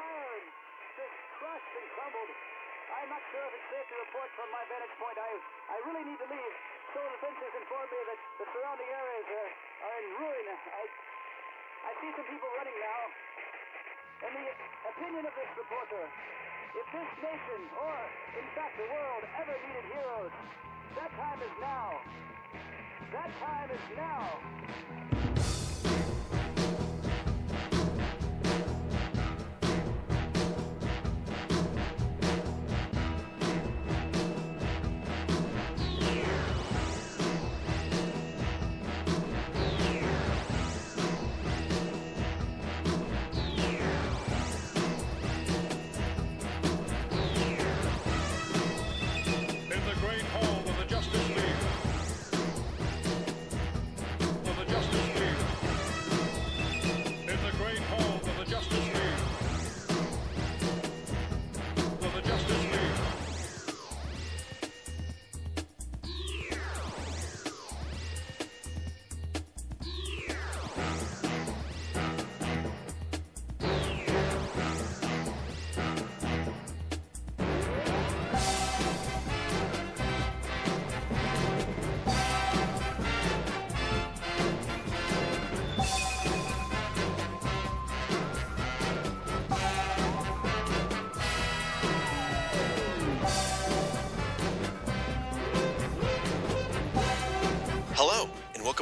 time, this crushed and crumbled. I'm not sure if it's safe to report from my vantage point. I really need to leave. Solar Defenses informed me that the surrounding areas are in ruin. I see some people running now. In the opinion of this reporter, if this nation, or in fact the world, ever needed heroes, that time is now. That time is now.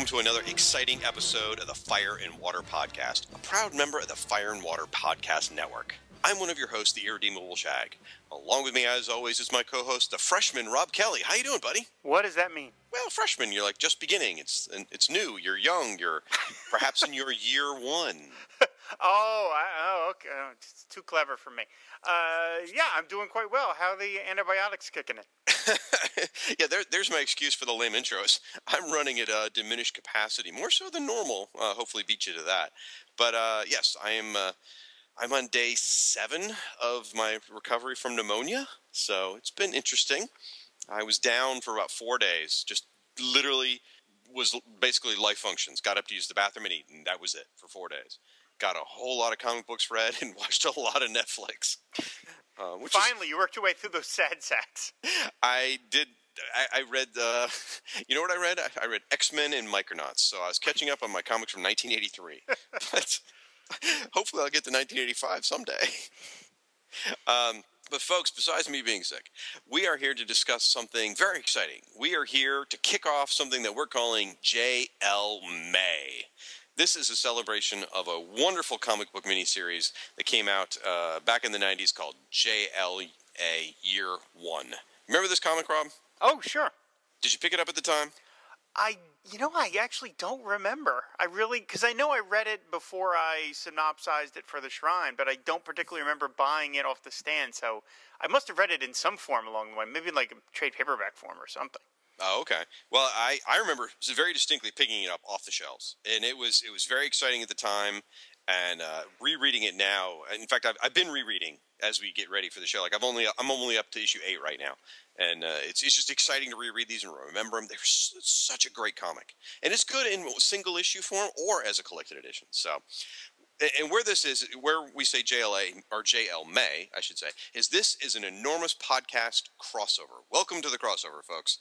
To another exciting episode of the Fire and Water Podcast, a proud member of the Fire and Water Podcast Network. I'm one of your hosts, the Irredeemable Shag. Along with me, as always, is my co-host, the freshman Rob Kelly. How you doing, buddy? What does that mean? Well, freshman, you're like just beginning. It's new. You're young. You're perhaps in your year one. Oh, okay. It's too clever for me. Yeah, I'm doing quite well. How are the antibiotics kicking in? Yeah, there's my excuse for the lame intros. I'm running at a diminished capacity, more so than normal. Hopefully beat you to that. But yes, I'm on day 7 of my recovery from pneumonia, so it's been interesting. I was down for about 4 days, just literally was basically life functions. Got up to use the bathroom and eat, and that was it for 4 days. Got a whole lot of comic books read and watched a lot of Netflix. Finally, you worked your way through those sad sacks. I did. I read you know what I read? I read X-Men and Micronauts, so I was catching up on my comics from 1983. But hopefully I'll get to 1985 someday. But folks, besides me being sick, we are here to discuss something very exciting. We are here to kick off something that we're calling JL May. This is a celebration of a wonderful comic book miniseries that came out back in the 90s called JLA Year One. Remember this comic, Rob? Oh, sure. Did you pick it up at the time? I actually don't remember. Because I know I read it before I synopsized it for the Shrine, but I don't particularly remember buying it off the stand. So I must have read it in some form along the way, maybe like a trade paperback form or something. Oh, okay. Well, I remember very distinctly picking it up off the shelves, and it was very exciting at the time, and rereading it now. In fact, I've been rereading as we get ready for the show. Like I'm only up to issue 8 right now, and it's just exciting to reread these and remember them. They're such a great comic, and it's good in single issue form or as a collected edition. So. And where we say JLA, or JL May, I should say, this is an enormous podcast crossover. Welcome to the crossover, folks.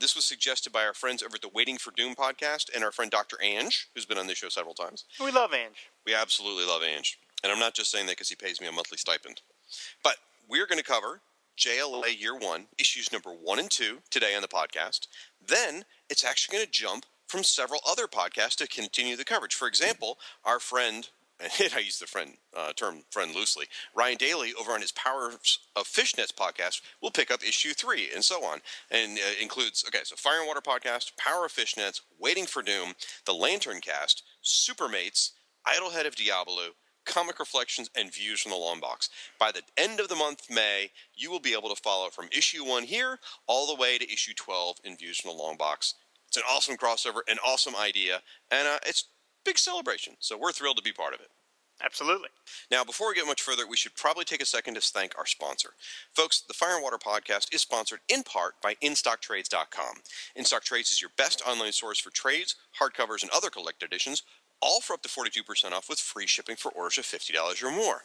This was suggested by our friends over at the Waiting for Doom podcast and our friend Dr. Ange, who's been on this show several times. We love Ange. We absolutely love Ange. And I'm not just saying that because he pays me a monthly stipend. But we're going to cover JLA Year One, issues number 1 and 2 today on the podcast. Then it's actually going to jump from several other podcasts to continue the coverage. For example, our friend... and I use the term friend loosely, Ryan Daly over on his Power of Fishnets podcast will pick up issue 3 and so on. And includes, so Fire and Water Podcast, Power of Fishnets, Waiting for Doom, The Lantern Cast, Supermates, Idol-Head of Diabolu, Comic Reflections, and Views from the Long Box. By the end of the month, May, you will be able to follow from issue 1 here all the way to issue 12 in Views from the Long Box. It's an awesome crossover, an awesome idea, and it's big celebration, so we're thrilled to be part of it. Absolutely. Now, before we get much further, we should probably take a second to thank our sponsor. Folks, the Fire & Water Podcast is sponsored in part by InStockTrades.com. InStockTrades is your best online source for trades, hardcovers, and other collected editions, all for up to 42% off with free shipping for orders of $50 or more.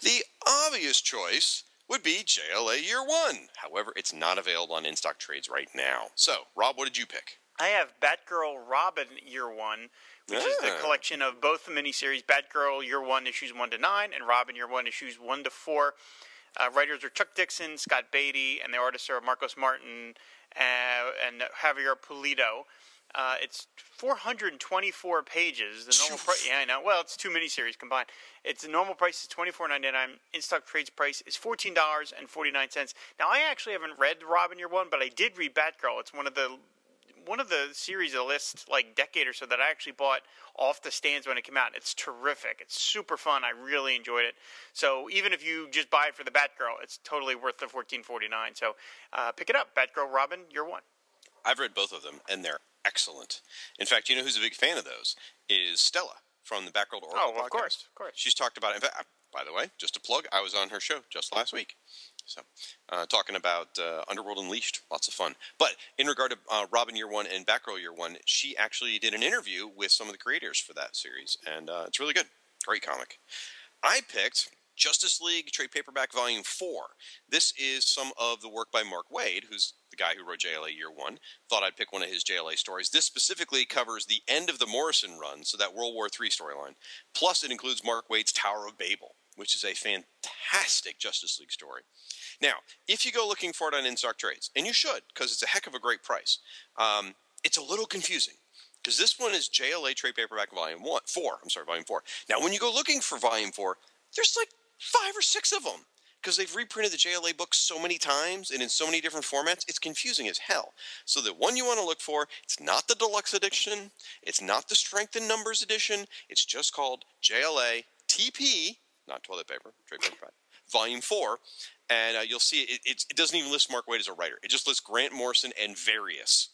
The obvious choice would be JLA Year One. However, it's not available on InStockTrades right now. So, Rob, what did you pick? I have Batgirl Robin Year One, which is the collection of both the miniseries Batgirl Year One issues 1 to 9 and Robin Year One issues 1 to 4. Writers are Chuck Dixon, Scott Beatty, and the artists are Marcos Martin and Javier Pulido. It's 424 pages. The normal price, yeah, I know. Well, it's two miniseries combined. It's the normal price is $24.99. InStockTrades price is $14.49. Now, I actually haven't read Robin Year One, but I did read Batgirl. It's one of the series of the list like decade or so that I actually bought off the stands when it came out. It's terrific. It's super fun. I really enjoyed it. So even if you just buy it for the Batgirl, it's totally worth the $14.49. So pick it up, Batgirl Robin Year One. I've read both of them, and they're excellent. In fact, you know who's a big fan of those is Stella from the Batgirl to Oracle podcast. Oh, well, of course. She's talked about it. In fact, by the way, just a plug, I was on her show just last week. So, talking about Underworld Unleashed, lots of fun. But in regard to Robin Year One and Batgirl Year One, she actually did an interview with some of the creators for that series, and it's really good. Great comic. I picked Justice League Trade Paperback Volume 4. This is some of the work by Mark Waid, who's the guy who wrote JLA Year One. Thought I'd pick one of his JLA stories. This specifically covers the end of the Morrison run, so that World War III storyline. Plus, it includes Mark Waid's Tower of Babel, which is a fantastic Justice League story. Now, if you go looking for it on InStockTrades, and you should, because it's a heck of a great price, it's a little confusing, because this one is JLA Trade Paperback Volume 4. Now, when you go looking for Volume 4, there's like 5 or 6 of them, because they've reprinted the JLA books so many times and in so many different formats, it's confusing as hell. So the one you want to look for, it's not the deluxe edition, it's not the strength in numbers edition, it's just called JLA TP, not toilet paper, trade paperback, Volume 4, and you'll see it doesn't even list Mark Waid as a writer. It just lists Grant Morrison and various.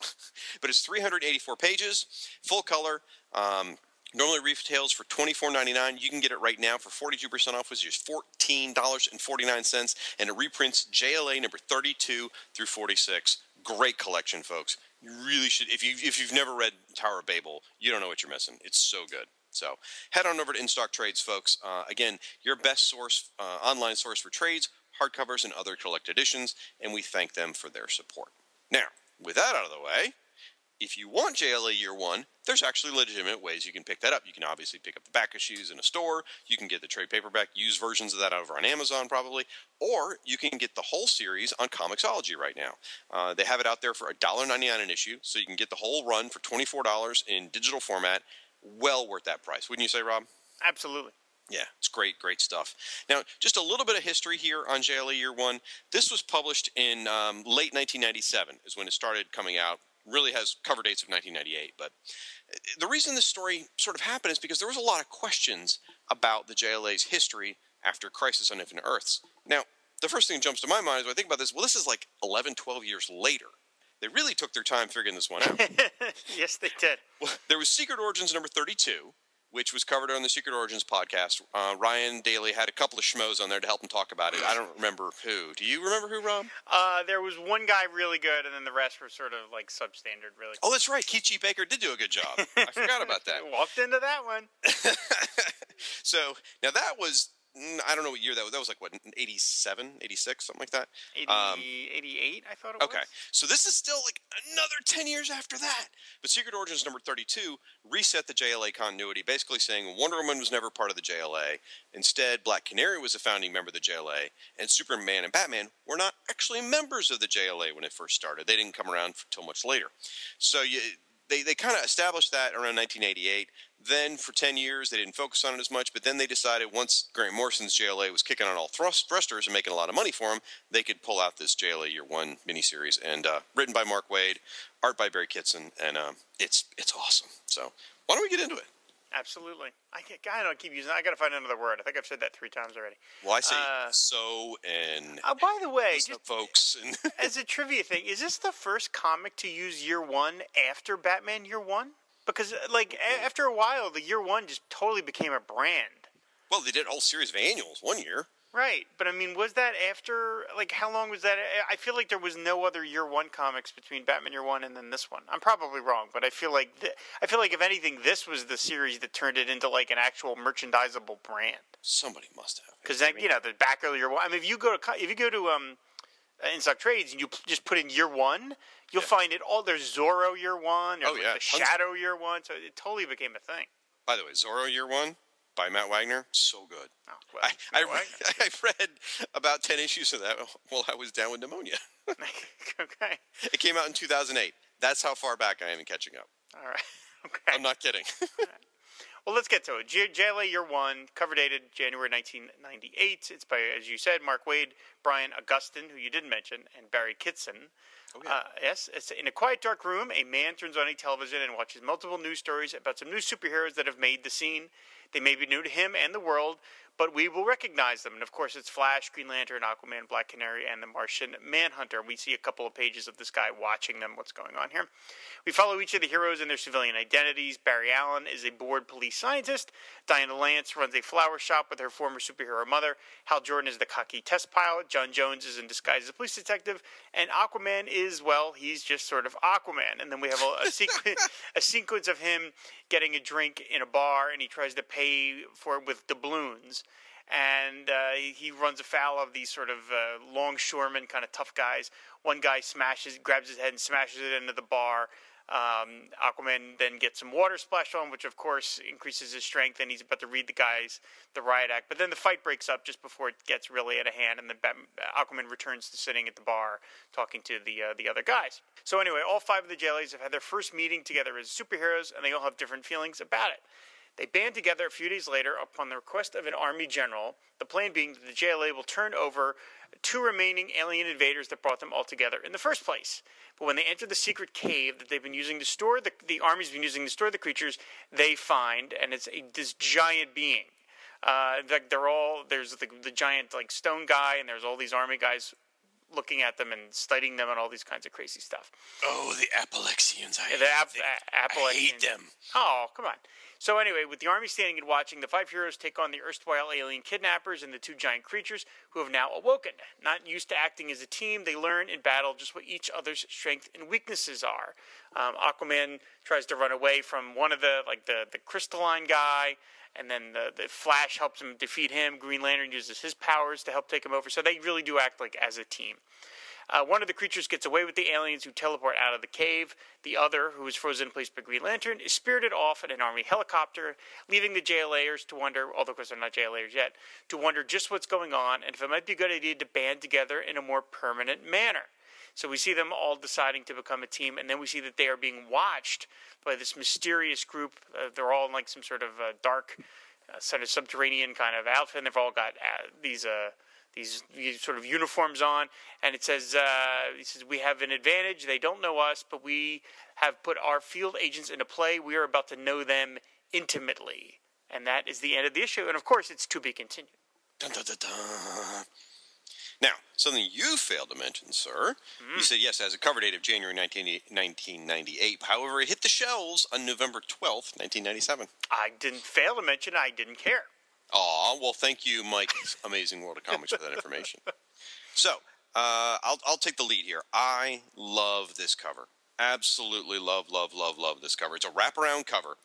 But it's 384 pages, full color, normally retails for $24.99. You can get it right now for 42% off, which is $14.49, and it reprints JLA number 32 through 46. Great collection, folks. You really should. If you've never read Tower of Babel, you don't know what you're missing. It's so good. So head on over to InStockTrades, folks. Again, your best source, online source for trades, hardcovers, and other collect editions, and we thank them for their support. Now, with that out of the way, if you want JLA Year One, there's actually legitimate ways you can pick that up. You can obviously pick up the back issues in a store. You can get the trade paperback, used versions of that over on Amazon probably, or you can get the whole series on Comixology right now. They have it out there for $1.99 an issue, so you can get the whole run for $24 in digital format. Well worth that price, wouldn't you say, Rob? Absolutely. Yeah, it's great stuff. Now, just a little bit of history here on JLA Year One. This was published in late 1997 is when it started coming out. Really has cover dates of 1998, but the reason this story sort of happened is because there was a lot of questions about the JLA's history after Crisis on Infinite Earths. Now, the first thing that jumps to my mind is when I think about this, well, this is like 11, 12 years later. They really took their time figuring this one out. Yes, they did. Well, there was Secret Origins number 32, which was covered on the Secret Origins podcast. Ryan Daly had a couple of schmoes on there to help him talk about it. I don't remember who. Do you remember who, Rob? There was one guy really good, and then the rest were sort of like substandard, really. Oh, that's right. Keith G. Baker did do a good job. I forgot about that. Walked into that one. So, now that was... I don't know what year that was. That was like, what, 87, 86, something like that? 88, I thought it was. Okay. So this is still like another 10 years after that. But Secret Origins number 32 reset the JLA continuity, basically saying Wonder Woman was never part of the JLA. Instead, Black Canary was a founding member of the JLA, and Superman and Batman were not actually members of the JLA when it first started. They didn't come around until much later. So they kind of established that around 1988. Then for 10 years, they didn't focus on it as much, but then they decided once Grant Morrison's JLA was kicking on all thrusters and making a lot of money for him, they could pull out this JLA Year One miniseries, and written by Mark Waid, art by Barry Kitson, and it's awesome. So why don't we get into it? Absolutely. I don't keep using that. I got to find another word. I think I've said that 3 times already. Well, I say so and... Oh, by the way, just folks. And as a trivia thing, is this the first comic to use Year One after Batman Year One? Because, like, after a while, the Year One just totally became a brand. Well, they did a whole series of annuals one year. Right, but I mean, was that after, like, how long was that? I feel like there was no other Year One comics between Batman Year One and then this one. I'm probably wrong, but I feel like if anything, this was the series that turned it into, like, an actual merchandisable brand. Somebody must have. Because then, you know, the back of Year One. I mean, if you go to InStockTrades and you just put in Year One, you'll find it all. There's Zorro Year One. There's the Shadow Year One. So it totally became a thing. By the way, Zorro Year One. By Matt Wagner, so good. Oh, well, I read about 10 issues of that while I was down with pneumonia. Okay. It came out in 2008. That's how far back I am in catching up. All right. Okay. I'm not kidding. Right. Well, let's get to it. JLA Year One, cover dated January 1998. It's by, as you said, Mark Waid, Brian Augustyn, who you did mention, and Barry Kitson. Okay. Yes, it's in a quiet, dark room, a man turns on a television and watches multiple news stories about some new superheroes that have made the scene. They may be new to him and the world, but we will recognize them. And, of course, it's Flash, Green Lantern, Aquaman, Black Canary, and the Martian Manhunter. We see a couple of pages of this guy watching them, what's going on here. We follow each of the heroes and their civilian identities. Barry Allen is a bored police scientist. Diana Lance runs a flower shop with her former superhero mother. Hal Jordan is the cocky test pilot. John Jones is in disguise as a police detective. And Aquaman is, well, he's just sort of Aquaman. And then we have a sequence of him getting a drink in a bar, and he tries to pay for it with doubloons. And he runs afoul of these sort of longshoremen kind of tough guys. One guy grabs his head and smashes it into the bar. Aquaman then gets some water splashed on, which of course increases his strength, and he's about to read the riot act. But then the fight breaks up just before it gets really out of hand, and then Aquaman returns to sitting at the bar talking to the other guys. So anyway, all five of the JLAs have had their first meeting together as superheroes, and they all have different feelings about it. They band together a few days later upon the request of an army general, the plan being that the JLA will turn over two remaining alien invaders that brought them all together in the first place. But when they enter the secret cave that they've been using to store the army's been using to store the creatures, they find, and it's this giant being. There's the giant, like, stone guy, and there's all these army guys looking at them and studying them and all these kinds of crazy stuff. Oh, the Apalexians. I hate them. Oh, come on. So anyway, with the army standing and watching, the five heroes take on the erstwhile alien kidnappers and the two giant creatures who have now awoken. Not used to acting as a team, they learn in battle just what each other's strengths and weaknesses are. Aquaman tries to run away from one of the crystalline guy, and then the Flash helps him defeat him. Green Lantern uses his powers to help take him over. So they really do act like as a team. One of the creatures gets away with the aliens who teleport out of the cave. The other, who is frozen in place by Green Lantern, is spirited off in an army helicopter, leaving the JLAers to wonder, although of course they're not JLAers yet, to wonder just what's going on and if it might be a good idea to band together in a more permanent manner. So we see them all deciding to become a team, and then we see that they are being watched by this mysterious group. They're all in like some sort of dark, sort of subterranean kind of outfit, and they've all got these sort of uniforms on, and it says, we have an advantage. They don't know us, but we have put our field agents into play. We are about to know them intimately. And that is the end of the issue. And, of course, it's to be continued. Dun, dun, dun, dun. Now, something you failed to mention, sir. Mm. You said, yes, it has a cover date of January 1998. However, it hit the shelves on November 12th, 1997. I didn't fail to mention. I didn't care. Aw, well, thank you, Mike's Amazing World of Comics, for that information. So, I'll take the lead here. I love this cover. Absolutely love this cover. It's a wraparound cover,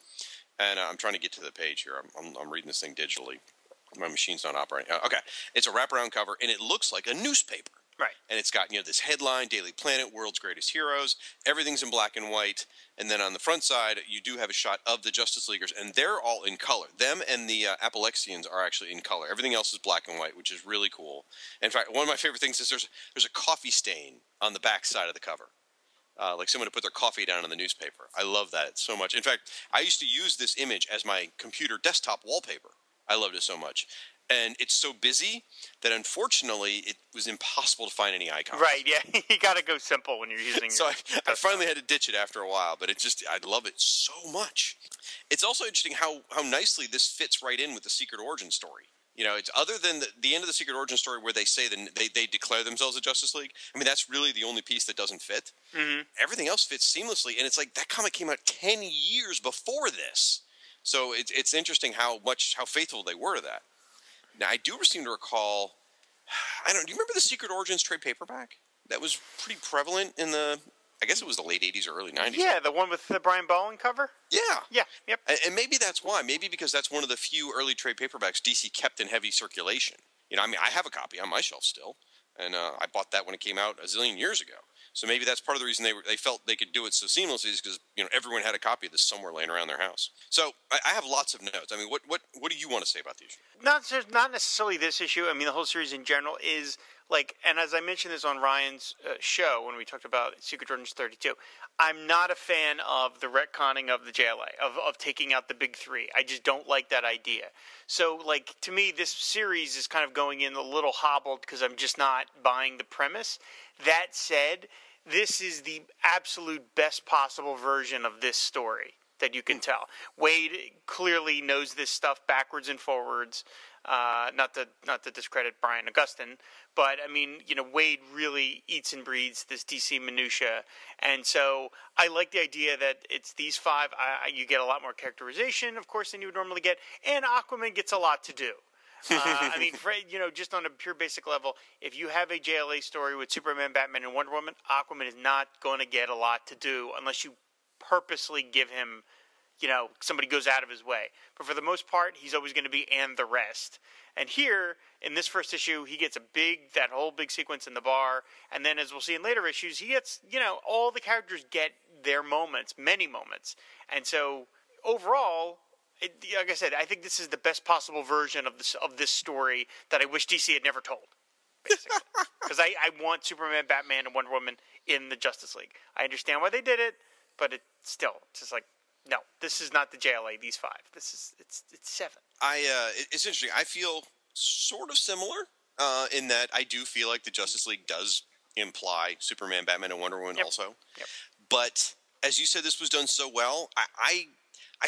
and I'm trying to get to the page here. I'm reading this thing digitally. My machine's not operating. Okay, it's a wraparound cover, and it looks like a newspaper. Right. And it's got, you know, this headline, Daily Planet, World's Greatest Heroes. Everything's in black and white. And then on the front side, you do have a shot of the Justice Leaguers, and they're all in color. Them and the Apalexians are actually in color. Everything else is black and white, which is really cool. In fact, one of my favorite things is there's a coffee stain on the back side of the cover. Like someone to put their coffee down in the newspaper. I love that so much. In fact, I used to use this image as my computer desktop wallpaper. I loved it so much. And it's so busy that, unfortunately, it was impossible to find any icons. Right, yeah. You got to go simple when you're using So I finally had to ditch it after a while, but I love it so much. It's also interesting how nicely this fits right in with the Secret Origins story. You know, it's other than the end of the Secret Origins story where they say they declare themselves a Justice League. I mean, that's really the only piece that doesn't fit. Mm-hmm. Everything else fits seamlessly, and it's like that comic came out 10 years before this. So it's interesting how faithful they were to that. Now, I do seem to recall I don't. Do you remember the Secret Origins trade paperback? That was pretty prevalent in the. I guess it was the late 80s or early 90s. Yeah, the one with the Brian Bowen cover? Yeah. Yeah, yep. And maybe that's why. Maybe because that's one of the few early trade paperbacks DC kept in heavy circulation. You know, I mean, I have a copy on my shelf still, and I bought that when it came out a zillion years ago. So maybe that's part of the reason they felt they could do it so seamlessly is because, you know, everyone had a copy of this somewhere laying around their house. So I have lots of notes. I mean, what do you want to say about the issue? Not necessarily this issue. I mean, the whole series in general is... Like, and as I mentioned this on Ryan's show when we talked about Secret Origins 32, I'm not a fan of the retconning of the JLA, of taking out the big three. I just don't like that idea. So, like, to me, this series is kind of going in a little hobbled because I'm just not buying the premise. That said, this is the absolute best possible version of this story that you can tell. Waid clearly knows this stuff backwards and forwards. Not to discredit Brian Augustyn, but I mean, you know, Waid really eats and breathes this DC minutia, and so I like the idea that it's these five. You get a lot more characterization, of course, than you would normally get, and Aquaman gets a lot to do. I mean, you know, just on a pure basic level, if you have a JLA story with Superman, Batman, and Wonder Woman, Aquaman is not going to get a lot to do unless you purposely give him. You know, somebody goes out of his way. But for the most part, he's always going to be and the rest. And here, in this first issue, he gets that whole big sequence in the bar. And then, as we'll see in later issues, he gets, you know, all the characters get their moments, many moments. And so, overall, like I said, I think this is the best possible version of this story that I wish DC had never told. Basically. Because I want Superman, Batman, and Wonder Woman in the Justice League. I understand why they did it, but it's still just like... No, this is not the JLA, these five. This is it's seven. It's interesting. I feel sort of similar in that I do feel like the Justice League does imply Superman, Batman, and Wonder Woman also. Yep. But as you said, this was done so well, I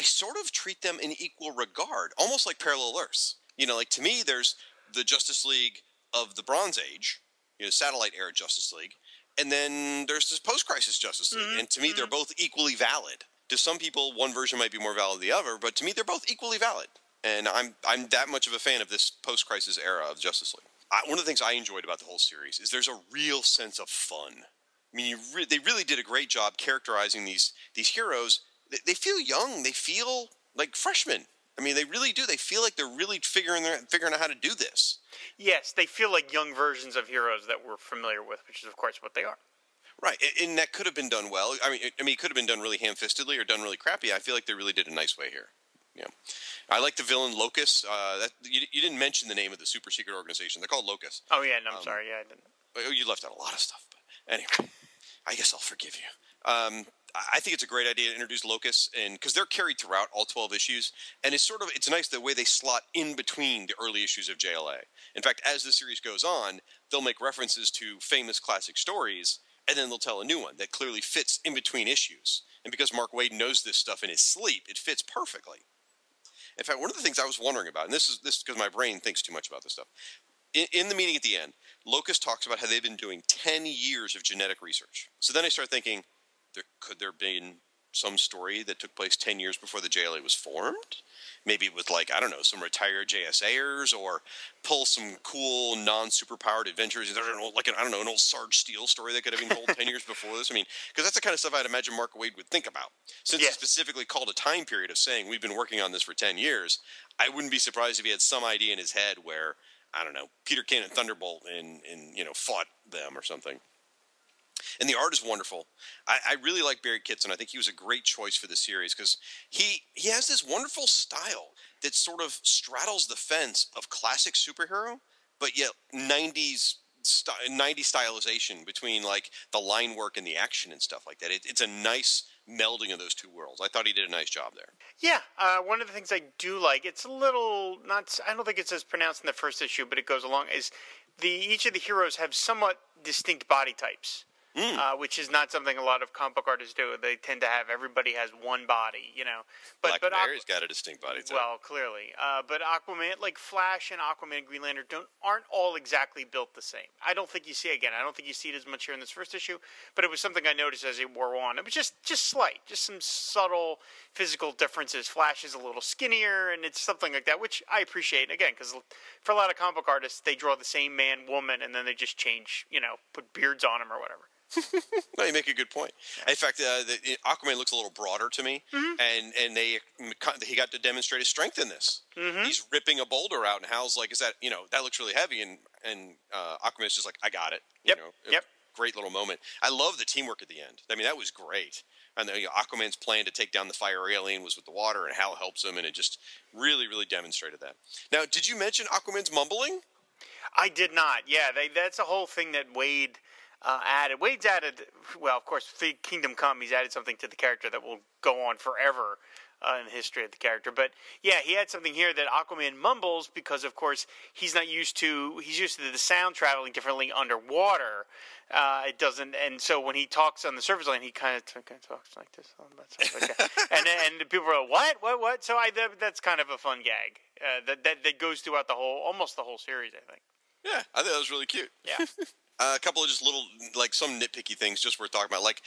sort of treat them in equal regard, almost like parallel Earths. You know, like to me, there's the Justice League of the Bronze Age, you know, satellite era Justice League, and then there's this post-crisis Justice League. Mm-hmm. And to me, they're both equally valid. To some people, one version might be more valid than the other, but to me, they're both equally valid. And I'm that much of a fan of this post-crisis era of Justice League. One of the things I enjoyed about the whole series is there's a real sense of fun. I mean, they really did a great job characterizing these heroes. They feel young. They feel like freshmen. I mean, they really do. They feel like they're really figuring out how to do this. Yes, they feel like young versions of heroes that we're familiar with, which is, of course, what they are. Right, and that could have been done well. I mean, it could have been done really ham-fistedly or done really crappy. I feel like they really did a nice way here. Yeah, I like the villain Locus. You didn't mention the name of the super secret organization. They're called Locus. Oh yeah, no, I'm sorry. Yeah, I didn't. Oh, you left out a lot of stuff. But anyway, I guess I'll forgive you. I think it's a great idea to introduce Locus, and because they're carried throughout all 12 issues, and it's nice the way they slot in between the early issues of JLA. In fact, as the series goes on, they'll make references to famous classic stories. And then they'll tell a new one that clearly fits in between issues. And because Mark Waid knows this stuff in his sleep, it fits perfectly. In fact, one of the things I was wondering about, and this is because my brain thinks too much about this stuff. In the meeting at the end, Locus talks about how they've been doing 10 years of genetic research. So then I start thinking, could there have been some story that took place 10 years before the JLA was formed? Maybe with, like, I don't know, some retired JSAers or pull some cool non-superpowered adventures. There's an old Sarge Steele story that could have been told 10 years before this. I mean, because that's the kind of stuff I'd imagine Mark Waid would think about. Since he specifically called a time period of saying we've been working on this for 10 years, I wouldn't be surprised if he had some idea in his head where, I don't know, Peter Kane and Thunderbolt and you know, fought them or something. And the art is wonderful. I really like Barry Kitson. I think he was a great choice for the series because he has this wonderful style that sort of straddles the fence of classic superhero, but yet 90s stylization between like the line work and the action and stuff like that. It's a nice melding of those two worlds. I thought he did a nice job there. Yeah, one of the things I do like, it's a little not. I don't think it's as pronounced in the first issue, but it goes along. Is each of the heroes have somewhat distinct body types. which is not something a lot of comic book artists do. They tend to have everybody has one body, you know. But Mary's got a distinct body type. Well, clearly. But Aquaman, like Flash and Aquaman and Green Lantern, aren't all exactly built the same. I don't think you see I don't think you see it as much here in this first issue, but it was something I noticed as it wore on. It was just slight, just some subtle physical differences. Flash is a little skinnier, and it's something like that, which I appreciate, again, because for a lot of comic book artists, they draw the same man, woman, and then they just change, you know, put beards on them or whatever. No, you make a good point. In fact, Aquaman looks a little broader to me, and he got to demonstrate his strength in this. Mm-hmm. He's ripping a boulder out, and Hal's like, "Is that that looks really heavy?" And Aquaman's just like, "I got it." Yep. Great little moment. I love the teamwork at the end. I mean, that was great. And then, Aquaman's plan to take down the fire alien was with the water, and Hal helps him, and it just really, really demonstrated that. Now, did you mention Aquaman's mumbling? I did not. Yeah, that's a whole thing that Waid. Waid's added, well, of course, the Kingdom Come, he's added something to the character that will go on forever in the history of the character. But, yeah, he had something here that Aquaman mumbles because, of course, he's used to the sound traveling differently underwater. It doesn't, and so when he talks on the surface line, he kind of talks like this. And people are like, what? So that's kind of a fun gag that goes throughout almost the whole series, I think. Yeah, I think that was really cute. Yeah. A couple of just little, like some nitpicky things just worth talking about. Like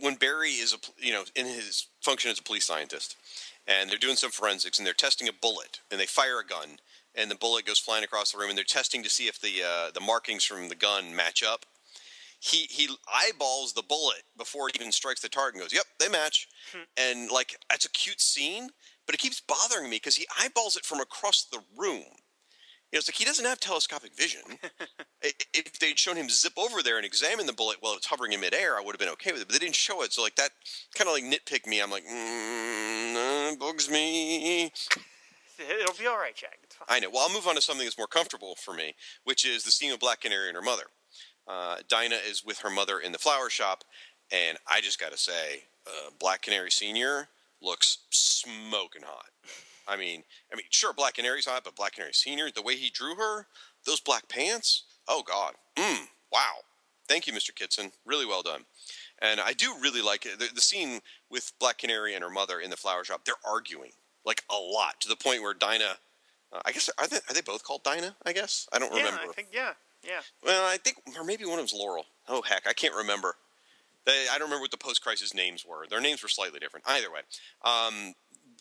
when Barry is, in his function as a police scientist, and they're doing some forensics, and they're testing a bullet, and they fire a gun, and the bullet goes flying across the room, and they're testing to see if the markings from the gun match up. He eyeballs the bullet before it even strikes the target and goes, yep, they match. And like that's a cute scene, but it keeps bothering me because he eyeballs it from across the room. It's like he doesn't have telescopic vision. If they'd shown him zip over there and examine the bullet while it's hovering in midair, I would have been okay with it. But they didn't show it, so like that kind of like nitpicked me. I'm like, bugs me. It'll be all right, Jack. It's fine. I know. Well, I'll move on to something that's more comfortable for me, which is the scene of Black Canary and her mother. Dinah is with her mother in the flower shop, and I just got to say, Black Canary Sr. looks smoking hot. I mean, sure, Black Canary's hot, but Black Canary Senior, the way he drew her, those black pants, oh God, wow. Thank you, Mr. Kitson, really well done. And I do really like it. The scene with Black Canary and her mother in the flower shop, they're arguing, like a lot, to the point where Dinah, I guess, are they both called Dinah, I guess? I don't remember. Yeah, I think, yeah. Well, I think, or maybe one of them's Laurel. Oh, heck, I can't remember. I don't remember what the post-crisis names were. Their names were slightly different. Either way,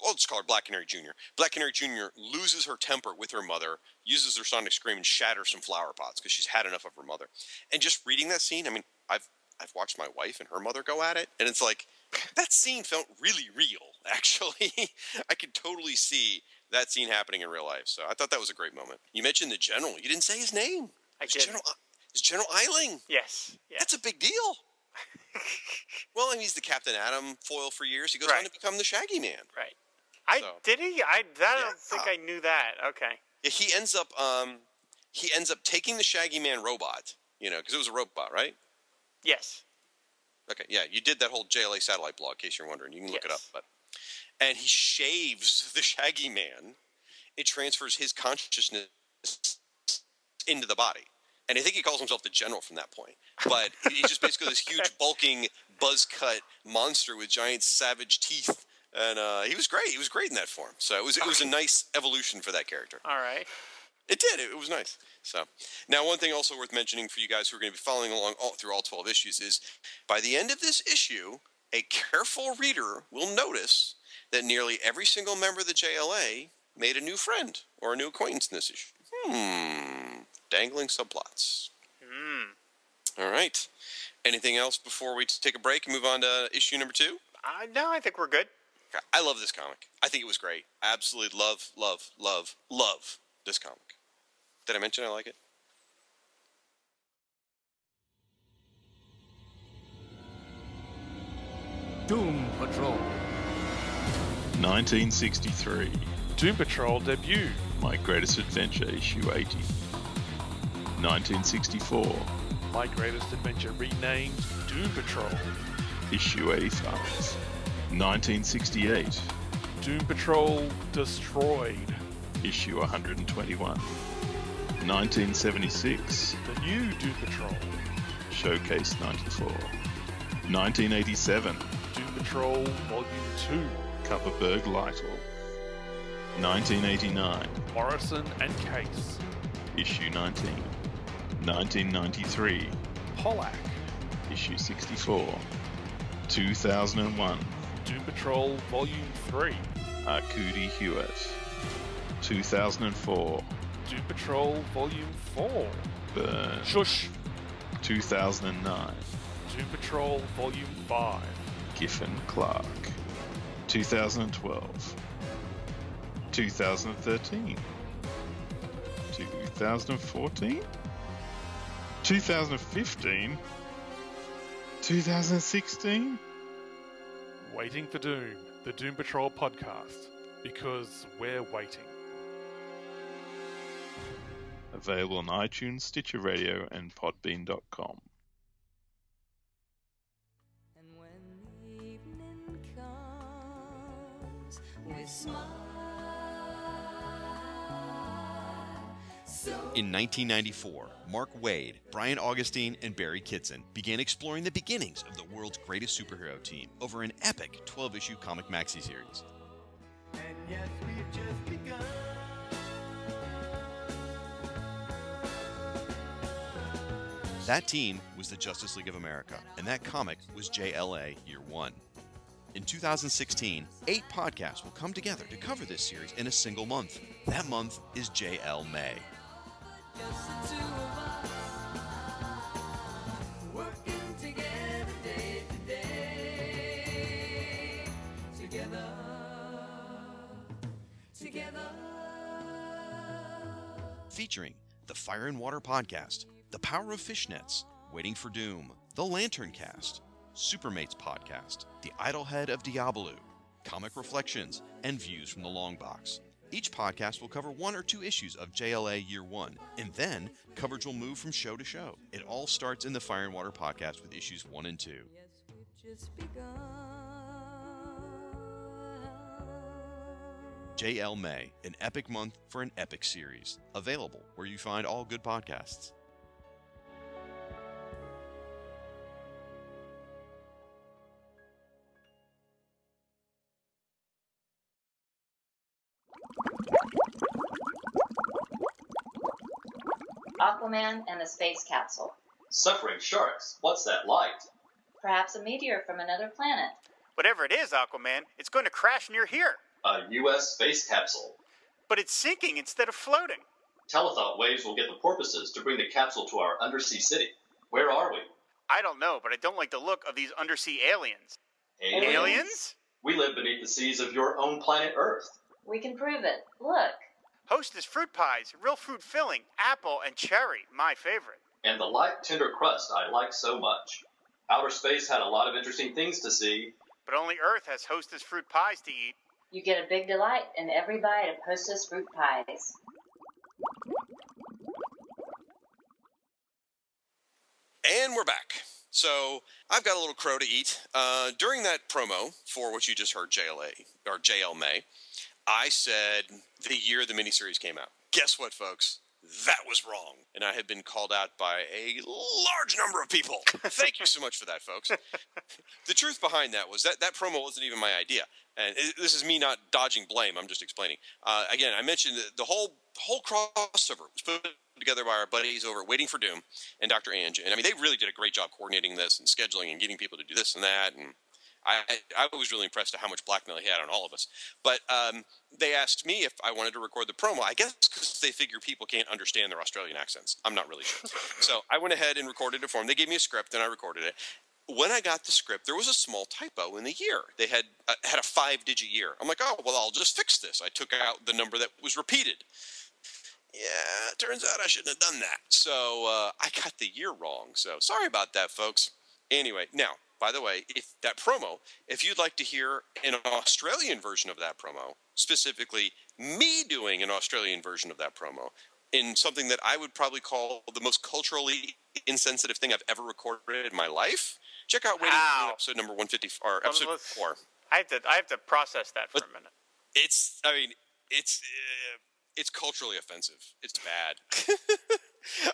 I'll just call her Black Canary Jr. Black Canary Jr. loses her temper with her mother, uses her sonic scream, and shatters some flower pots because she's had enough of her mother. And just reading that scene, I mean, I've watched my wife and her mother go at it, and it's like, that scene felt really real, actually. I could totally see that scene happening in real life, so I thought that was a great moment. You mentioned the general. You didn't say his name. I did. It's General Eiling. Yes. That's a big deal. Well, I mean, he's the Captain Atom foil for years. He goes on to become the Shaggy Man. Right. I knew that. Okay. Yeah, he ends up taking the Shaggy Man robot, because it was a robot, right? Yes. Okay, yeah, you did that whole JLA satellite blog, in case you're wondering. You can look it up. And he shaves the Shaggy Man. It transfers his consciousness into the body. And I think he calls himself the General from that point. But he's just basically this huge, bulking, buzz-cut monster with giant savage teeth. And he was great. He was great in that form. So it was a nice evolution for that character. All right. It did. It was nice. So now one thing also worth mentioning for you guys who are going to be following along through all 12 issues is by the end of this issue, a careful reader will notice that nearly every single member of the JLA made a new friend or a new acquaintance in this issue. Dangling subplots. All right. Anything else before we take a break and move on to issue number 2? No, I think we're good. I love this comic. I think it was great. I absolutely love this comic. Did I mention I like it? Doom Patrol. 1963. Doom Patrol debut. My Greatest Adventure, issue 80. 1964. My Greatest Adventure renamed Doom Patrol. Issue 85. 1968. Doom Patrol destroyed. Issue 121. 1976. The new Doom Patrol. Showcase 94. 1987, Doom Patrol Volume 2, Kupperberg Lytle. 1989, Morrison and Case, Issue 19. 1993, Pollack, Issue 64. 2001, Doom Patrol Volume 3, Arcudi Hewitt. 2004, Doom Patrol Volume 4, Byrne. Shush. 2009, Doom Patrol Volume 5, Giffen Clark. 2012, 2013, 2014, 2015, 2016. Waiting for Doom, the Doom Patrol podcast, because we're waiting. Available on iTunes, Stitcher Radio, and Podbean.com. And when the evening comes, we smile. So in 1994, Mark Waid, Brian Augustyn, and Barry Kitson began exploring the beginnings of the world's greatest superhero team over an epic 12-issue comic maxi series. And yes, we've just begun. That team was the Justice League of America, and that comic was JLA Year One. In 2016, 8 podcasts will come together to cover this series in a single month. That month is JL May. Together. Featuring the Fire and Water Podcast, the Power of Fishnets, Waiting for Doom, the Lantern Cast, Supermates Podcast, the Idol-Head of Diabolu, Comic Reflections, and Views from the Long Box. Each podcast will cover 1 or 2 issues of JLA Year One, and then coverage will move from show to show. It all starts in the Fire and Water Podcast with issues 1 and 2. Yes, we've just begun. JL May, an epic month for an epic series. Available where you find all good podcasts. Aquaman and the Space Capsule. Suffering sharks? What's that like? Perhaps a meteor from another planet. Whatever it is, Aquaman, it's going to crash near here. A U.S. space capsule. But it's sinking instead of floating. Telethought waves will get the porpoises to bring the capsule to our undersea city. Where are we? I don't know, but I don't like the look of these undersea aliens. Aliens? We live beneath the seas of your own planet Earth. We can prove it. Look. Hostess fruit pies, real fruit filling, apple and cherry, my favorite. And the light, tender crust I like so much. Outer space had a lot of interesting things to see. But only Earth has Hostess fruit pies to eat. You get a big delight in every bite of Hostess fruit pies. And we're back. So I've got a little crow to eat. During that promo for what you just heard, JLA, or JL May, I said the year the miniseries came out. Guess what, folks? That was wrong. And I have been called out by a large number of people. Thank you so much for that, folks. The truth behind that was that promo wasn't even my idea. And this is me not dodging blame. I'm just explaining. Again, I mentioned the whole crossover was put together by our buddies over at Waiting for Doom and Dr. Ange. And, I mean, they really did a great job coordinating this and scheduling and getting people to do this and that. And I was really impressed at how much blackmail he had on all of us. But they asked me if I wanted to record the promo, I guess because they figure people can't understand their Australian accents. I'm not really sure. So I went ahead and recorded it for them. They gave me a script, and I recorded it. When I got the script, there was a small typo in the year. They had a 5-digit year. I'm like, oh, well, I'll just fix this. I took out the number that was repeated. Yeah, it turns out I shouldn't have done that. So I got the year wrong. So sorry about that, folks. Anyway, now, by the way, if that promo, if you'd like to hear an Australian version of that promo, specifically me doing an Australian version of that promo, in something that I would probably call the most culturally insensitive thing I've ever recorded in my life, check out Waiting for episode number 150 or episode 4. I have to process that for a minute. It's culturally offensive. It's bad.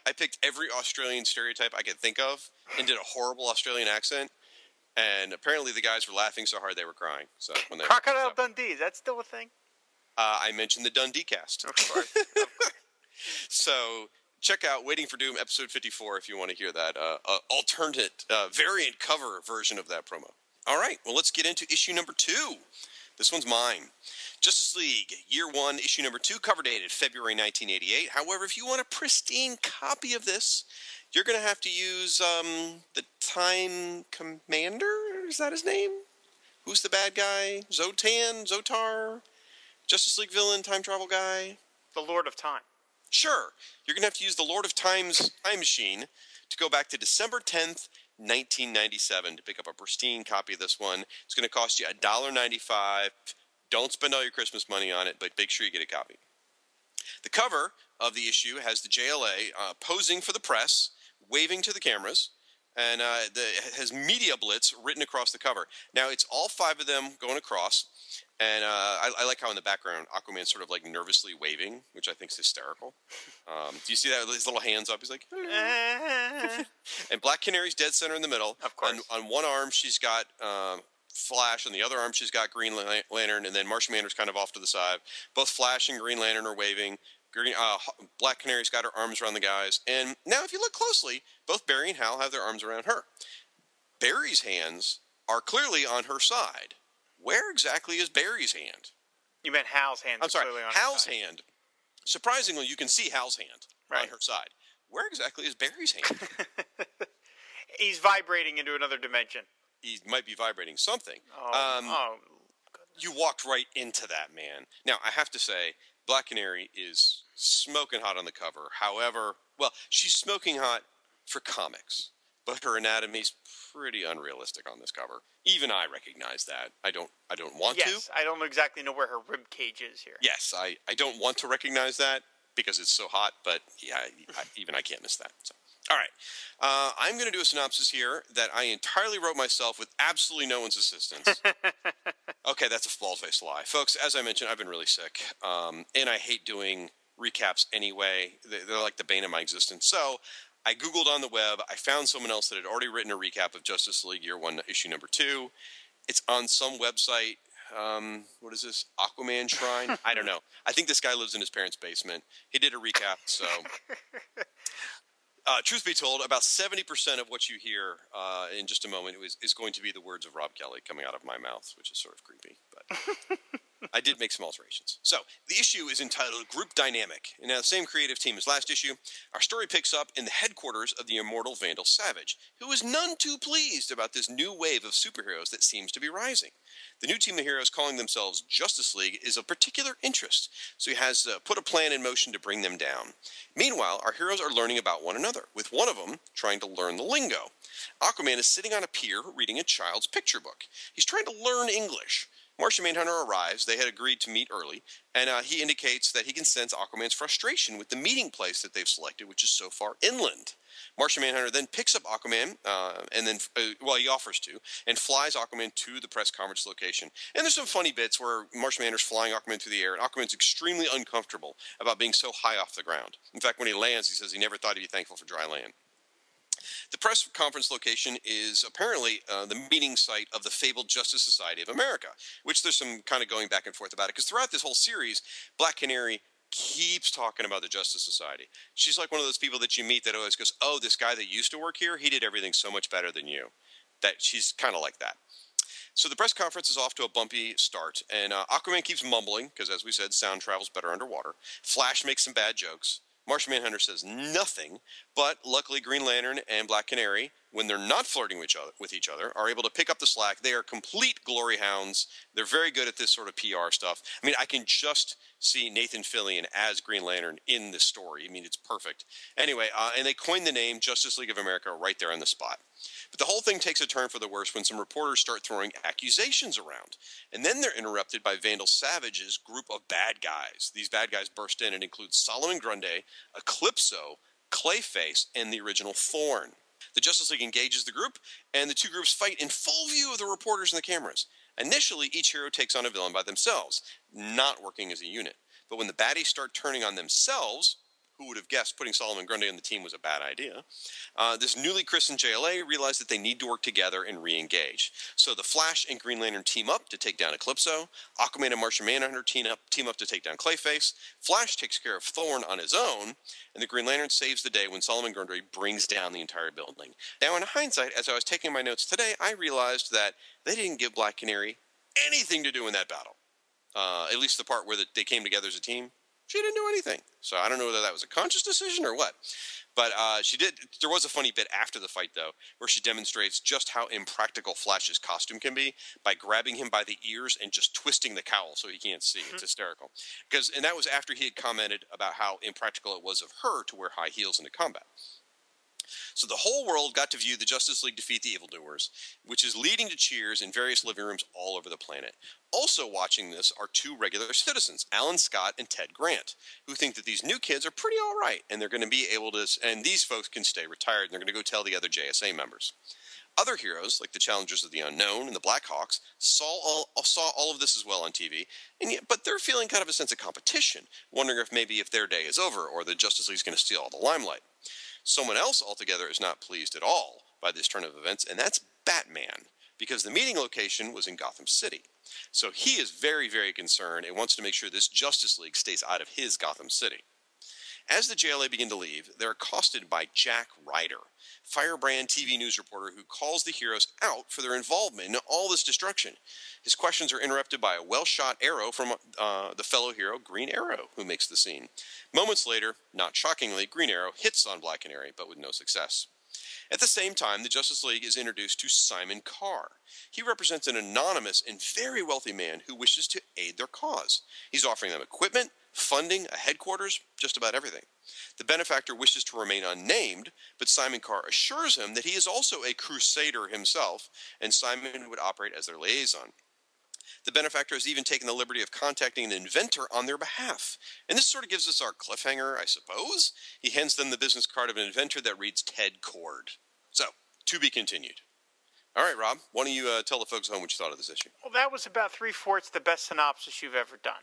I picked every Australian stereotype I could think of and did a horrible Australian accent. And apparently the guys were laughing so hard they were crying. So when they Crocodile Dundee, is that still a thing? I mentioned the Dundee cast. Of course. So check out Waiting for Doom episode 54 if you want to hear that alternate variant cover version of that promo. All right, well, let's get into issue number 2. This one's mine. Justice League, Year 1, Issue Number 2, cover dated February 1988. However, if you want a pristine copy of this, you're going to have to use the Time Commander? Is that his name? Who's the bad guy? Zotan? Zotar? Justice League villain? Time travel guy? The Lord of Time. Sure. You're going to have to use the Lord of Time's time machine to go back to December 10th, 1997 to pick up a pristine copy of this one. It's going to cost you $1.95. Don't spend all your Christmas money on it, but make sure you get a copy. The cover of the issue has the JLA posing for the press, waving to the cameras, and has Media Blitz written across the cover. Now, it's all 5 of them going across, and I like how in the background Aquaman's sort of like nervously waving, which I think is hysterical. Do you see that with his little hands up? He's like... And Black Canary's dead center in the middle. Of course. On one arm, she's got... Flash, on the other arm she's got Green Lantern, and then Martian Manhunter's kind of off to the side. Both Flash and Green Lantern are waving. Black Canary's got her arms around the guys, and now if you look closely, both Barry and Hal have their arms around her. Barry's hands are clearly on her side. Where exactly is Barry's hand? You meant Hal's hand. I'm sorry, clearly on Hal's her side. Hand. Surprisingly, you can see Hal's hand right on her side. Where exactly is Barry's hand? He's vibrating into another dimension. He might be vibrating something. You walked right into that, man. Now, I have to say, Black Canary is smoking hot on the cover. However, well, she's smoking hot for comics, but her anatomy's pretty unrealistic on this cover. Even I recognize that. I don't want to. Yes, I don't exactly know where her rib cage is here. Yes, I don't want to recognize that because it's so hot, but yeah, even I can't miss that, so. All right, I'm going to do a synopsis here that I entirely wrote myself with absolutely no one's assistance. Okay, that's a bald-faced lie. Folks, as I mentioned, I've been really sick, and I hate doing recaps anyway. They're like the bane of my existence. So I Googled on the web. I found someone else that had already written a recap of Justice League Year 1, Issue Number 2. It's on some website. What is this? Aquaman Shrine? I don't know. I think this guy lives in his parents' basement. He did a recap, so... truth be told, about 70% of what you hear in just a moment is going to be the words of Rob Kelly coming out of my mouth, which is sort of creepy, but I did make some alterations. So, the issue is entitled Group Dynamic, and now the same creative team as last issue. Our story picks up in the headquarters of the immortal Vandal Savage, who is none too pleased about this new wave of superheroes that seems to be rising. The new team of heroes calling themselves Justice League is of particular interest, so he has put a plan in motion to bring them down. Meanwhile, our heroes are learning about one another, with one of them trying to learn the lingo. Aquaman is sitting on a pier reading a child's picture book. He's trying to learn English. Martian Manhunter arrives. They had agreed to meet early, and he indicates that he can sense Aquaman's frustration with the meeting place that they've selected, which is so far inland. Martian Manhunter then picks up Aquaman, he offers to, and flies Aquaman to the press conference location. And there's some funny bits where Martian Manhunter's flying Aquaman through the air, and Aquaman's extremely uncomfortable about being so high off the ground. In fact, when he lands, he says he never thought he'd be thankful for dry land. The press conference location is apparently the meeting site of the fabled Justice Society of America, which there's some kind of going back and forth about it, because throughout this whole series, Black Canary keeps talking about the Justice Society. She's like one of those people that you meet that always goes, oh, this guy that used to work here, he did everything so much better than you. That she's kind of like that. So the press conference is off to a bumpy start, and Aquaman keeps mumbling, because as we said, sound travels better underwater. Flash makes some bad jokes. Martian Manhunter says nothing, but luckily Green Lantern and Black Canary, when they're not flirting with each other, are able to pick up the slack. They are complete glory hounds. They're very good at this sort of PR stuff. I mean, I can just see Nathan Fillion as Green Lantern in this story. I mean, it's perfect. Anyway, and they coined the name Justice League of America right there on the spot. But the whole thing takes a turn for the worse when some reporters start throwing accusations around. And then they're interrupted by Vandal Savage's group of bad guys. These bad guys burst in and include Solomon Grundy, Eclipso, Clayface, and the original Thorn. The Justice League engages the group, and the two groups fight in full view of the reporters and the cameras. Initially, each hero takes on a villain by themselves, not working as a unit. But when the baddies start turning on themselves, Who would have guessed putting Solomon Grundy on the team was a bad idea? This newly christened JLA realized that they need to work together and re-engage. So the Flash and Green Lantern team up to take down Eclipso. Aquaman and Martian Manhunter team up to take down Clayface. Flash takes care of Thorn on his own, and the Green Lantern saves the day when Solomon Grundy brings down the entire building. Now, in hindsight, as I was taking my notes today, I realized that they didn't give Black Canary anything to do in that battle. At least the part where they came together as a team. She didn't do anything. So I don't know whether that was a conscious decision or what. But she did. There was a funny bit after the fight, though, where she demonstrates just how impractical Flash's costume can be by grabbing him by the ears and just twisting the cowl so he can't see. It's hysterical. And that was after he had commented about how impractical it was of her to wear high heels into combat. So the whole world got to view the Justice League defeat the evildoers, which is leading to cheers in various living rooms all over the planet. Also watching this are two regular citizens, Alan Scott and Ted Grant, who think that these new kids are pretty all right, and they're going to be able to, and these folks can stay retired, and they're going to go tell the other JSA members. Other heroes, like the Challengers of the Unknown and the Blackhawks, saw all of this as well on TV, and yet, but they're feeling kind of a sense of competition, wondering if their day is over or the Justice League's going to steal all the limelight. Someone else altogether is not pleased at all by this turn of events, and that's Batman, because the meeting location was in Gotham City. So he is very, very concerned and wants to make sure this Justice League stays out of his Gotham City. As the JLA begin to leave, they're accosted by Jack Ryder, firebrand TV news reporter who calls the heroes out for their involvement in all this destruction. His questions are interrupted by a well-shot arrow from the fellow hero, Green Arrow, who makes the scene. Moments later, not shockingly, Green Arrow hits on Black Canary, but with no success. At the same time, the Justice League is introduced to Simon Carr. He represents an anonymous and very wealthy man who wishes to aid their cause. He's offering them equipment, funding, a headquarters, just about everything. The benefactor wishes to remain unnamed, but Simon Carr assures him that he is also a crusader himself, and Simon would operate as their liaison. The benefactor has even taken the liberty of contacting an inventor on their behalf. And this sort of gives us our cliffhanger, I suppose. He hands them the business card of an inventor that reads Ted Cord. So, to be continued. All right, Rob, why don't you tell the folks at home what you thought of this issue? Well, that was about 3/4 the best synopsis you've ever done.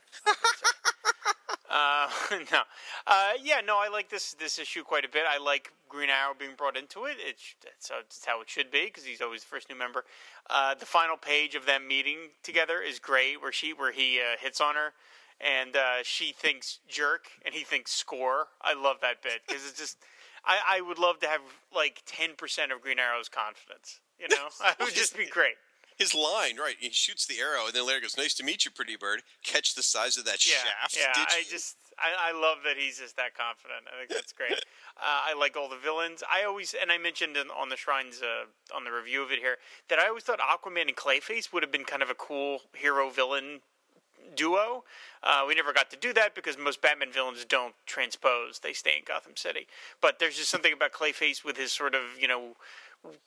I like this issue quite a bit. I like Green Arrow being brought into it. It's how it should be, because he's always the first new member. The final page of them meeting together is great, where he hits on her, and she thinks jerk, and he thinks score. I love that bit, because it's just I would love to have like 10% of Green Arrow's confidence. You know, it would just be great. His line, right? He shoots the arrow, and then later goes, "Nice to meet you, pretty bird." Catch the size of that shaft. Yeah, did you? I love that he's just that confident. I think that's great. I like all the villains. I mentioned on the Shrines, on the review of it here, that I always thought Aquaman and Clayface would have been kind of a cool hero-villain duo. We never got to do that because most Batman villains don't transpose; they stay in Gotham City. But there's just something about Clayface with his sort of, you know,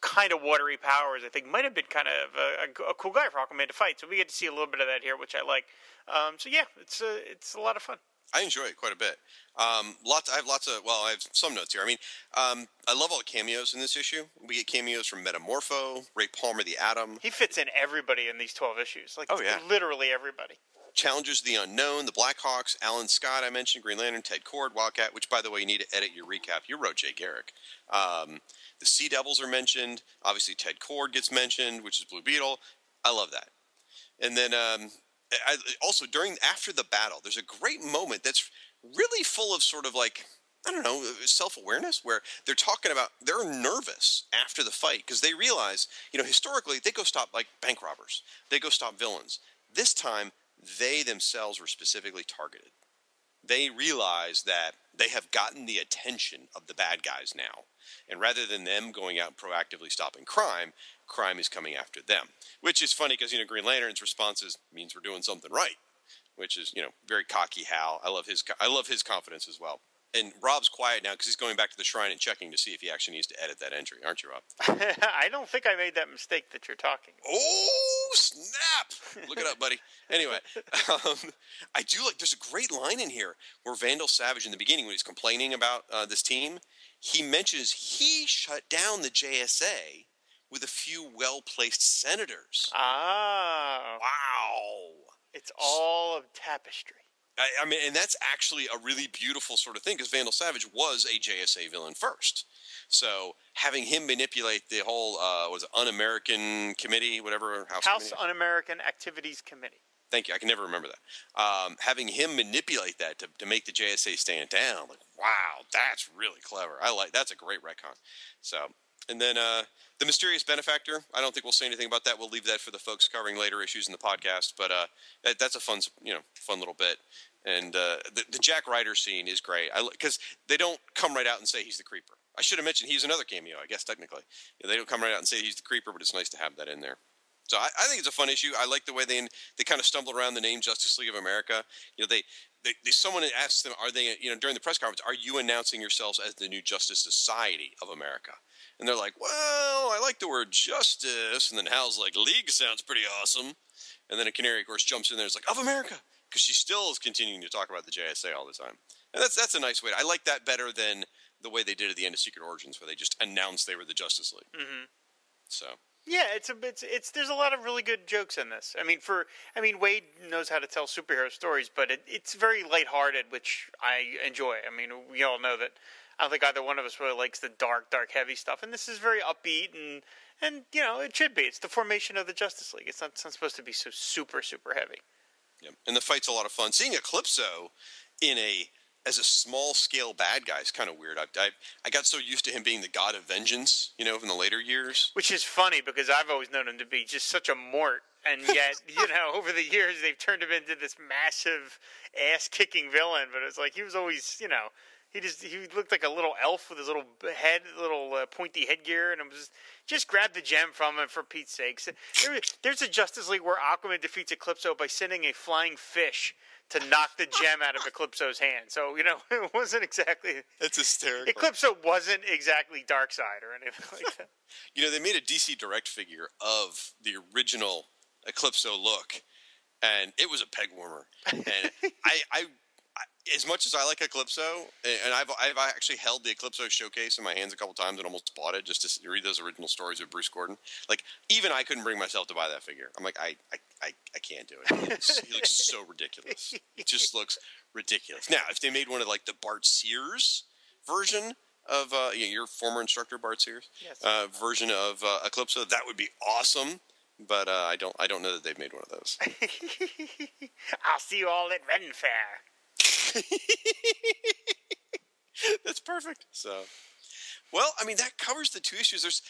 kind of watery powers, I think, might have been kind of a cool guy for Aquaman to fight. So we get to see a little bit of that here, which I like. It's a lot of fun. I enjoy it quite a bit. I have some notes here. I mean, I love all the cameos in this issue. We get cameos from Metamorpho, Ray Palmer, the Atom. He fits in everybody in these 12 issues. Like, oh, yeah. Literally everybody. Challengers of the Unknown, the Blackhawks, Alan Scott, I mentioned, Green Lantern, Ted Cord, Wildcat, which, by the way, you need to edit your recap. You wrote Jay Garrick. The Sea Devils are mentioned. Obviously, Ted Cord gets mentioned, which is Blue Beetle. I love that. And then after the battle, there's a great moment that's really full of sort of like, I don't know, self-awareness, where they're talking about they're nervous after the fight because they realize, you know, historically, they go stop like bank robbers. They go stop villains. This time, they themselves were specifically targeted. They realize that they have gotten the attention of the bad guys now. And rather than them going out and proactively stopping crime, crime is coming after them. Which is funny because, you know, Green Lantern's response means we're doing something right. Which is, you know, very cocky Hal. I love his confidence as well. And Rob's quiet now because he's going back to the Shrine and checking to see if he actually needs to edit that entry. Aren't you, Rob? I don't think I made that mistake that you're talking about. Oh, snap! Look it up, buddy. Anyway, I do like, there's a great line in here where Vandal Savage, in the beginning, when he's complaining about this team, he mentions he shut down the JSA with a few well-placed senators. Ah. Wow. It's all a tapestry. I mean, and that's actually a really beautiful sort of thing, because Vandal Savage was a JSA villain first. So having him manipulate the whole was it Un-American Committee, whatever House committee? Un-American Activities Committee. Thank you. I can never remember that. Having him manipulate that to make the JSA stand down, like, wow, that's really clever. That's a great retcon. So, and then the mysterious benefactor. I don't think we'll say anything about that. We'll leave that for the folks covering later issues in the podcast. But that's a fun, fun little bit. And the Jack Ryder scene is great, because they don't come right out and say he's the Creeper. I should have mentioned he's another cameo, I guess, technically. They don't come right out and say he's the Creeper, but it's nice to have that in there. So I think it's a fun issue. I like the way they kind of stumble around the name Justice League of America. Someone asks them, are they, during the press conference, are you announcing yourselves as the new Justice Society of America? And they're like, well, I like the word justice. And then Hal's like, League sounds pretty awesome. And then a canary, of course, jumps in there and is like, of America. Because she still is continuing to talk about the JSA all the time. And that's a nice way. I like that better than the way they did at the end of Secret Origins, where they just announced they were the Justice League. Mm-hmm. So... yeah, it's there's a lot of really good jokes in this. I mean, Waid knows how to tell superhero stories, but it's very lighthearted, which I enjoy. I mean, we all know that. I don't think either one of us really likes the dark, heavy stuff, and this is very upbeat and it should be. It's the formation of the Justice League. It's not supposed to be so super, super heavy. Yeah, and the fight's a lot of fun. Seeing Eclipso as a small-scale bad guy is kind of weird. I got so used to him being the god of vengeance, from the later years. Which is funny, because I've always known him to be just such a mort. And yet, over the years, they've turned him into this massive ass-kicking villain. But it's like he was always, he looked like a little elf with his little head, little pointy headgear, and it was just grab the gem from him, for Pete's sakes. There's a Justice League where Aquaman defeats Eclipso by sending a flying fish to knock the gem out of Eclipso's hand. So, it wasn't exactly... That's hysterical. Eclipso wasn't exactly Darkseid or anything like that. They made a DC Direct figure of the original Eclipso look, and it was a peg warmer. And as much as I like Eclipso, and I've actually held the Eclipso showcase in my hands a couple times and almost bought it just to read those original stories of Bruce Gordon. Like, even I couldn't bring myself to buy that figure. I'm like, I can't do it. He looks so ridiculous. It just looks ridiculous. Now, if they made one of like the Bart Sears version of your former instructor Bart Sears version of Eclipso, that would be awesome. But I don't know that they've made one of those. I'll see you all at Ren Fair. That's perfect. So, well, I mean, that covers the two issues. There's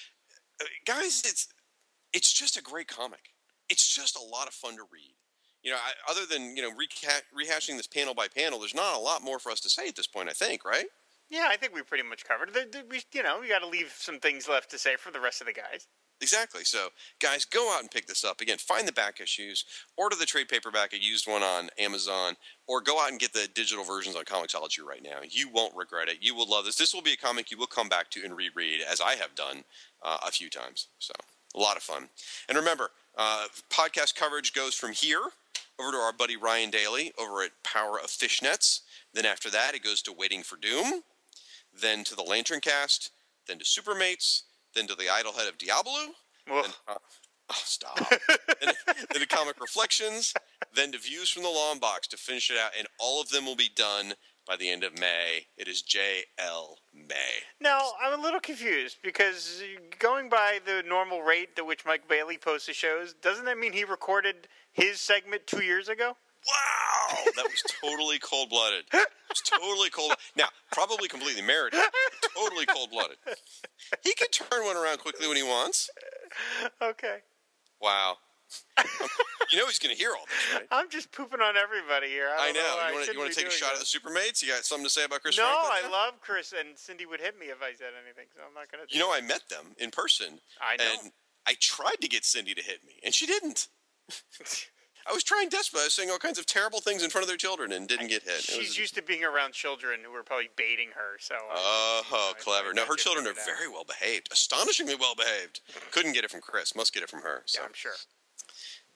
guys, it's just a great comic. It's just a lot of fun to read. Other than rehashing this panel by panel, there's not a lot more for us to say at this point. I think, right? Yeah, I think we pretty much covered it. We got to leave some things left to say for the rest of the guys. Exactly. So, guys, go out and pick this up. Again, find the back issues, order the trade paperback, a used one on Amazon, or go out and get the digital versions on Comixology right now. You won't regret it. You will love this. This will be a comic you will come back to and reread, as I have done a few times. So, a lot of fun. And remember, podcast coverage goes from here over to our buddy Ryan Daly over at Power of Fishnets. Then after that, it goes to Waiting for Doom, then to the Lantern Cast, then to Supermates, then to the Idol-Head of Diabolu, then to Comic Reflections, then to Views from the Long Box to finish it out, and all of them will be done by the end of May. It is J.L. May. Now, I'm a little confused, because going by the normal rate at which Mike Bailey posts his shows, doesn't that mean he recorded his segment 2 years ago? Wow! That was totally cold-blooded. Now, probably completely merited. Totally cold-blooded. He can turn one around quickly when he wants. Okay. Wow. He's going to hear all this, right? I'm just pooping on everybody here. I know. You want to take a shot at the Supermates? You got something to say about Chris? No, Frank, I love Chris, and Cindy would hit me if I said anything, so I'm not going to. I met them in person. I know. And I tried to get Cindy to hit me, and she didn't. I was trying desperately. I was saying all kinds of terrible things in front of their children and didn't get hit. She's used to being around children who were probably baiting her. So. Clever. No, her children are very well behaved. Astonishingly well behaved. Couldn't get it from Chris. Must get it from her. So. Yeah, I'm sure.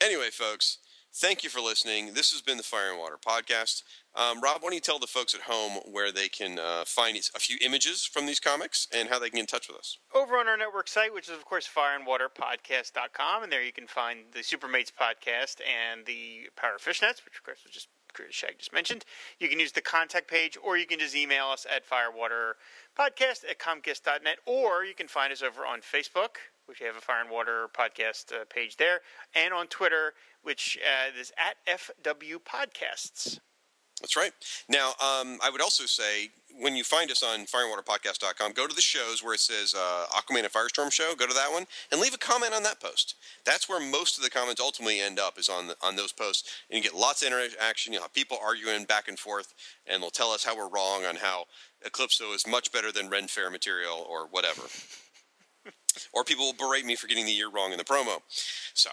Anyway, folks, Thank you for listening. This has been the Fire and Water Podcast. Rob, why don't you tell the folks at home where they can find a few images from these comics and how they can get in touch with us? Over on our network site, which is, of course, fireandwaterpodcast.com, and there you can find the Supermates podcast and the Power of Fishnets, which, of course, was just Shag just mentioned. You can use the contact page, or you can just email us at firewaterpodcast@comcast.net, or you can find us over on Facebook, which we have a Fire and Water podcast page there, and on Twitter, which is @FWPodcasts. That's right. Now, I would also say, when you find us on fireandwaterpodcast.com, go to the shows where it says Aquaman and Firestorm show, go to that one, and leave a comment on that post. That's where most of the comments ultimately end up, is on those posts, and you get lots of interaction. You'll have people arguing back and forth, and they'll tell us how we're wrong on how Eclipso is much better than Ren Fair material or whatever. Or people will berate me for getting the year wrong in the promo. So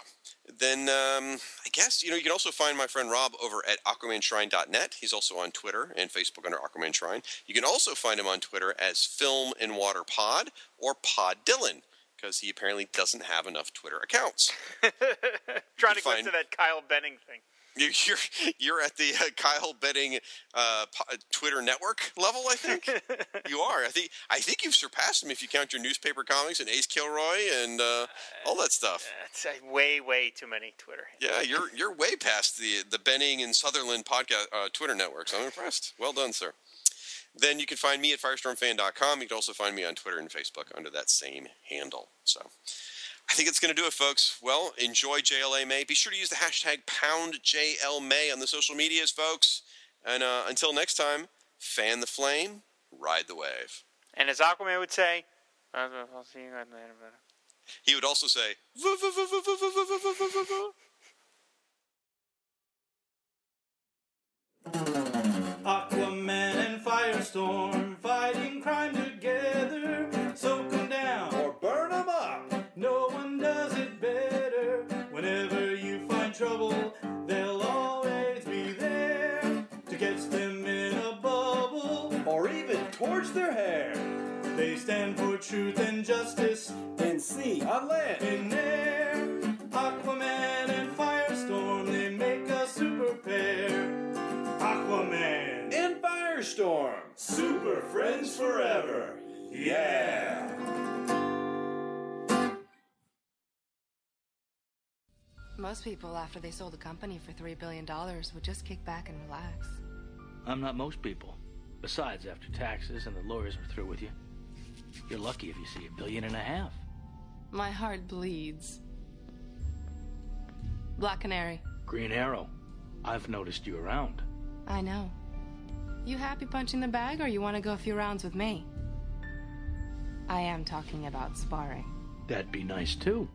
then I guess, you can also find my friend Rob over at AquamanShrine.net. He's also on Twitter and Facebook under Aquaman Shrine. You can also find him on Twitter as Film and Water Pod or Pod Dylan, because he apparently doesn't have enough Twitter accounts. Trying to get to that Kyle Benning thing. You're at the Kyle Benning Twitter network level, I think. You are. I think you've surpassed him if you count your newspaper comics and Ace Kilroy and all that stuff. That's way too many Twitter. Yeah, you're way past the Benning and Sutherland podcast Twitter networks. I'm impressed. Well done, sir. Then you can find me at firestormfan.com. You can also find me on Twitter and Facebook under that same handle. So I think it's going to do it, folks. Well, enjoy JLA May. Be sure to use the hashtag #JLMay on the social medias, folks. And until next time, fan the flame, ride the wave. And as Aquaman would say, I'll see you guys later. He would also say, Aquaman and Firestorm fighting crime together. So come down or burn them up. No one does it better. Whenever you find trouble, they'll always be there to catch them in a bubble or even torch their hair. They stand for truth and justice and sea on land in air. Aquaman and Firestorm, they make a super pair. Aquaman and Firestorm, super friends forever. Yeah. Most people, after they sold a company for $3 billion, would just kick back and relax. I'm not most people. Besides, after taxes and the lawyers are through with you, you're lucky if you see $1.5 billion. My heart bleeds. Black Canary. Green Arrow. I've noticed you around. I know. You happy punching the bag, or you want to go a few rounds with me? I am talking about sparring. That'd be nice, too.